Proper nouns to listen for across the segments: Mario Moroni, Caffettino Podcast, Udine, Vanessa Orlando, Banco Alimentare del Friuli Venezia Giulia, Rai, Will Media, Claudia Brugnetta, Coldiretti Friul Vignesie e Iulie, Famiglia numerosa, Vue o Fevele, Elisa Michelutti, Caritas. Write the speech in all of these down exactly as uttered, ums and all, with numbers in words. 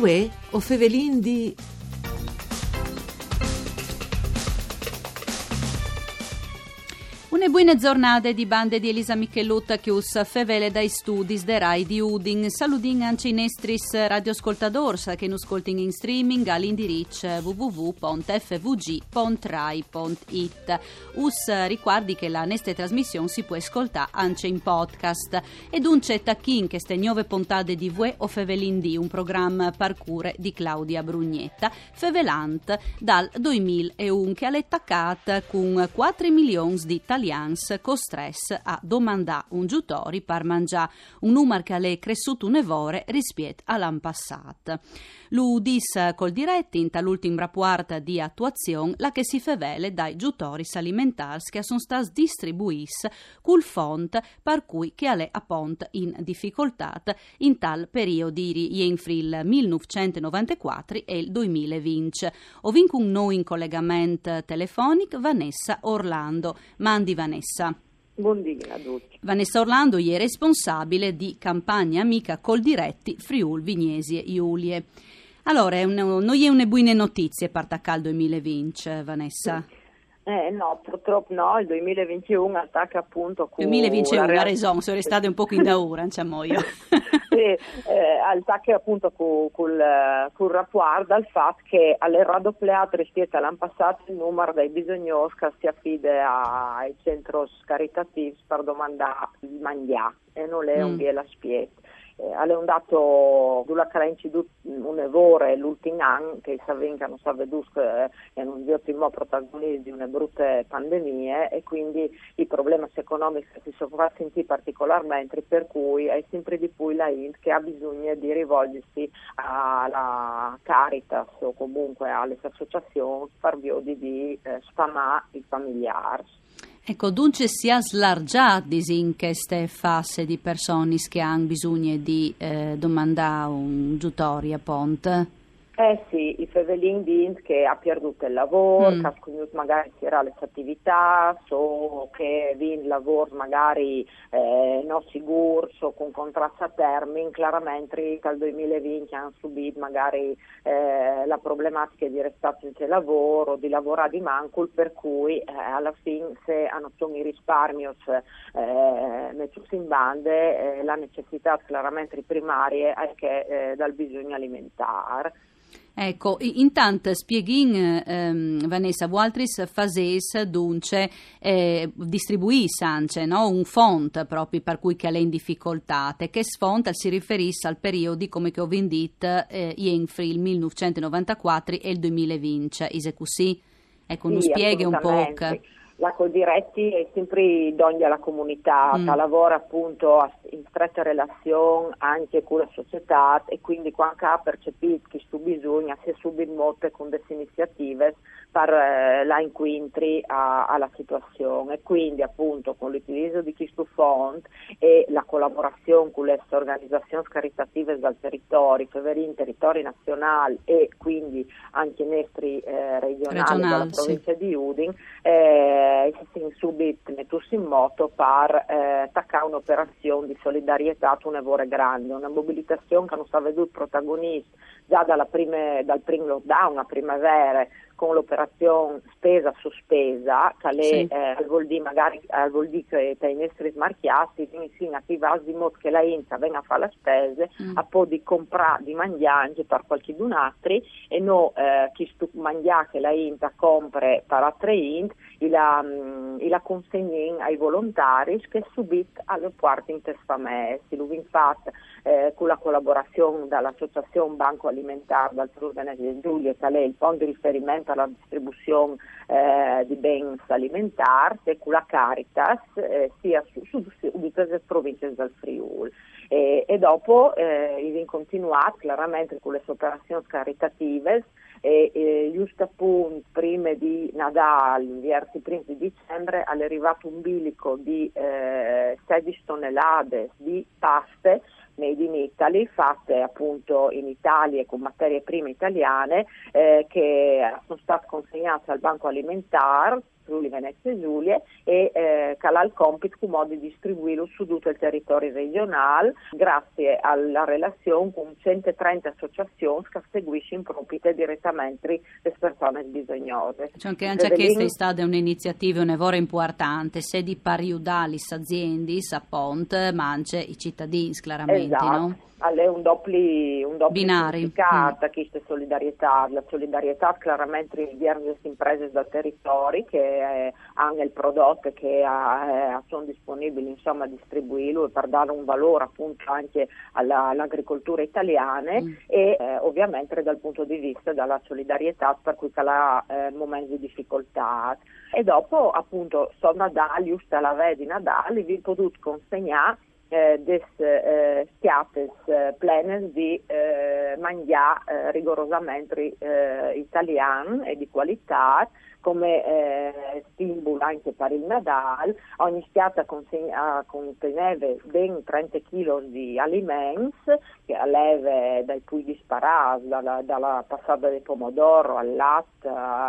Vue o Fevele di... Una buona giornata di bande di Elisa Michelutti che us fevele dai studi de Rai di Udine. Saludin anche i nostri radioascoltatori che nu ascoltin in streaming all'indirizzo w w w punto f v g punto rai punto i t. Us ricordi che la nostra trasmissione si può ascoltare anche in podcast. Ed un c'è tacchin che ste nuove puntate di Vue o Fevele di, un programma parkour di Claudia Brugnetta, fevelant dal duemilauno che ha lettaccata con quattro milioni di italiani con stress a domandà un giutori par mangià, un numero che le è cresciuto un'evore rispetto all'an passat. L'udis Coldiretti in tal'ultima rapporta di attuazione la che si fevele dai giutori alimentari che sono stati distribuiti col font per cui che alle appont in difficoltà in tal periodo in fril millenovecentonovantaquattro e il duemilaventi. Ovin con noi in collegamento telefonico Vanessa Orlando. Mandi Vanessa. Buongiorno a tutti. Vanessa Orlando è responsabile di Campagna Amica Coldiretti Friul Vignesie e Iulie. Allora, noi è una buone notizie partacca il duemilaventi, Vanessa. Eh, no, purtroppo no, il duemilaventuno attacca appunto con duemilaventuno, la ragione, sono restate un po' in daura, diciamo io. E, eh, attacca appunto con col, col rapporto al fatto che alle raddoppiate rispetto all'anno passato il numero dei bisognosi che si affida ai centri caritativi per domandare di mangiare e non è un mm. biela spietta. Alle un dato sulla carenza di un'evore l'ultimo anno che si avvengano si avvedusca e non vi ottimo protagonisti di una brutta pandemia e quindi i problemi economici si sono fatti sentire particolarmente, per cui è sempre di più la I N P che ha bisogno di rivolgersi alla Caritas o comunque alle associazioni farbiodi di eh, sfamare i familiari. Ecco, dunque si è slargiato in queste fasi di persone che hanno bisogno di eh, domandare un giutoria pont? Eh sì, i fevelin di che ha perduto il lavoro, mm. che magari tira le attività, so che vin lavoro magari eh, non sicuro, so con contratto a termine, chiaramente dal duemilaventi hanno subito magari eh, la problematica di restare senza lavoro, di lavorare di manco, per cui eh, alla fine se hanno i risparmios eh, messi in bande, eh, la necessità chiaramente primaria è che eh, dal bisogno alimentare. Ecco, intanto spieghin ehm, Vanessa, Waltris fases dunque eh, distribuisce anche, no, un font proprio per cui che le in difficoltà, che sfont si riferisce al periodo come che ho vendito eh, in fril millenovecentonovantaquattro e il duemilaventi, ise così? Ecco, sì, non spieghi un po'. Che... La Coldiretti è sempre donna alla comunità, mm. che lavora appunto in stretta relazione anche con la società e quindi quando ha percepito che su bisogna si è subito molte con delle iniziative per eh, la inquintri a, alla situazione e quindi appunto con l'utilizzo di questo font e la collaborazione con le organizzazioni caritative dal territorio, in territorio nazionale e quindi anche nestri eh, regionali, regionali della provincia sì. di Udine, eh, subito mettersi in moto per eh, attaccare un'operazione di solidarietà ad un evore grande, una mobilitazione che non si è veduto protagonista già dalla prime, dal primo lockdown a primavera con l'operazione spesa su spesa che le sì. eh, vuol dire magari vuol dire che i nostri smarchiati si attivano di modo che la Inca venga a fare le spese mm. a po' di comprare di mangiare per qualche altro e non eh, chi stu mangia che la Inca compra per altre Inc e la e la consegna ai volontari che subito alle porte in testamento. Lo infatti eh, con la collaborazione dall'associazione Banco Alimentare del Friuli Venezia Giulia, che è il fondo di riferimento alla distribuzione eh, di beni alimentari, e con la Caritas eh, sia su, su, su di queste province del Friuli. E, e dopo eh, continuato chiaramente con le operazioni caritative e, e giusto appunto prima di Nadal, verso i primi di dicembre, è arrivato un bilico di eh, sedici tonnellate di paste made in Italy, fatte appunto in Italia con materie prime italiane eh, che sono state consegnate al Banco Alimentare Friuli Venezia Giulie e eh, calà il compito come di distribuirlo su tutto il territorio regionale grazie alla relazione con centotrenta associazioni che seguiscono proprio direttamente le persone bisognose. C'è anche, anche questa è stata un'iniziativa un'evora importante, se di pariudali aziende, a Pont, mance i cittadini chiaramente, esatto. No? È un doppio significato mm. questa solidarietà, la solidarietà chiaramente di diverse imprese dal territorio che hanno il prodotto che ha, sono disponibili insomma a distribuirlo per dare un valore appunto anche alla, all'agricoltura italiana mm. e eh, ovviamente dal punto di vista della solidarietà per cui cala eh, momenti di difficoltà e dopo appunto sono Nadal, giusto alla vedi Nadal, vi potuto consegnare Eh, des eh, schiates eh, plenes di eh, mangiare eh, rigorosamente eh, italiano e di qualità come eh, simbolo anche per il Nadal. Ogni schiata consegna, conteneva ben trenta chili di alimenti che alleve dai cui disparati, dalla, dalla passata del pomodoro al latte a,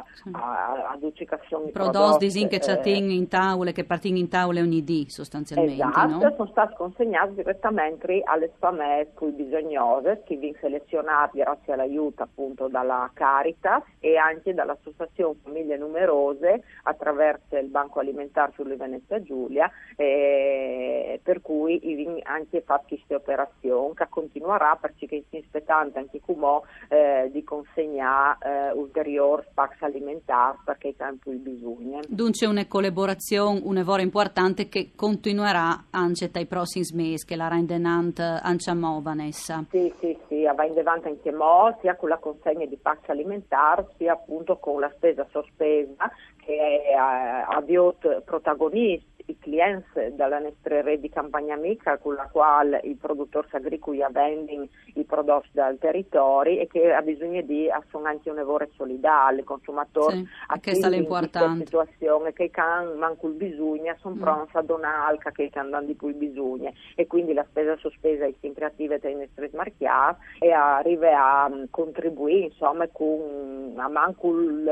a dolcificazione prodotti disin che eh, in tavole che partono in tavole ogni dì sostanzialmente, esatto, no? Sono stati consegnati direttamente alle famiglie più bisognose che vengono selezionati grazie all'aiuto appunto dalla Caritas e anche dall'associazione Famiglia numerose attraverso il Banco Alimentare del Friuli Venezia Giulia, eh, per cui anche fatto queste operazioni che continuerà perché è inspettante anche Cumò eh, di consegnare eh, ulteriori packs alimentari perché i campi bisogna. Dunque una collaborazione, un lavoro importante che continuerà anche dai prossimi mesi che la rendenante ancia mo Vanessa. Sì sì sì, va in avanti anche mo sia con la consegna di packs alimentari sia appunto con la spesa sospesa che ha avviato protagonisti i clienti dalla nostra rete di campagna amica con la quale il produttore agricolo vende i prodotti dal territorio e che ha bisogno di anche un lavoro solidale, il consumatore sì, a questa situazione che can manco il bisogno sono mm. pronti a donare che can danno di più il bisogno e quindi la spesa sospesa è sempre attiva tra i nostri smarchiati e arriva a contribuire insomma con a manco il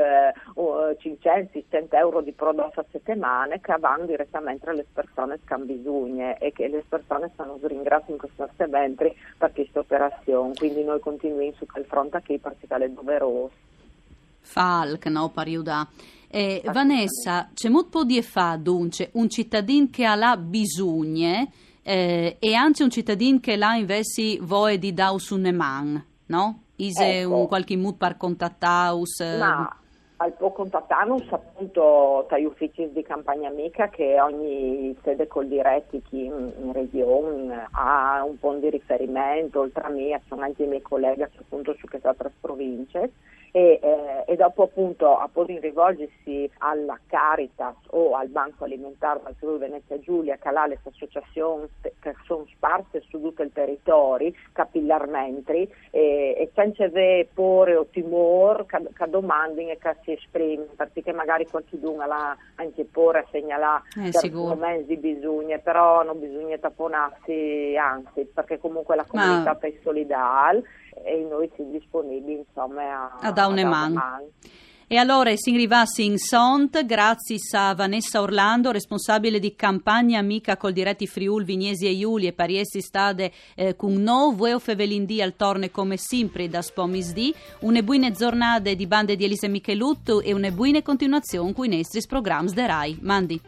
uh, cinquecento seicento euro di prodotti a settimana che vanno direttamente mentre le persone hanno bisogno e che le persone stanno ringraziando in questo semestre per questa operazione, quindi noi continuiamo su quel fronte che è doveroso. Falc, no, pariuda. Eh, Vanessa, c'è molto po' di fa, dunque, un cittadino che ha bisogno eh, e anche un cittadino che là invece vuole di daus un eman, no? Ise ecco. Un qualche mood per contattaus... Eh, Ma... Al può contattarnos appunto tra gli uffici di campagna amica che ogni sede Coldiretti chi in, in regione ha un punto di riferimento, oltre a me sono anche i miei colleghi appunto su queste altre province. E, eh, e dopo appunto a poi rivolgersi alla Caritas o al Banco Alimentare del Friuli Venezia Giulia, calale associazioni che sono sparse su tutto il territorio capillarmente e, e senza avere paura o timore che domandano e che si esprime perché magari qualcuno ha anche paura a segnalare eh, certi momenti di bisogno, però non bisogna tapponarsi anzi perché comunque la comunità Ma... è solidale e noi siamo disponibili insomma a, a da una mano. E allora si arrivassi in Sont grazie a Vanessa Orlando, responsabile di campagna amica Coldiretti Friul Vignesie e Iulie, pariesi stade eh, con no Vue o Fevelindì al torne come sempre da Spomisdì, une buine giornate di bande di Elisa Michelutti e une buine continuazione con i nostri programmi de Rai. Mandi.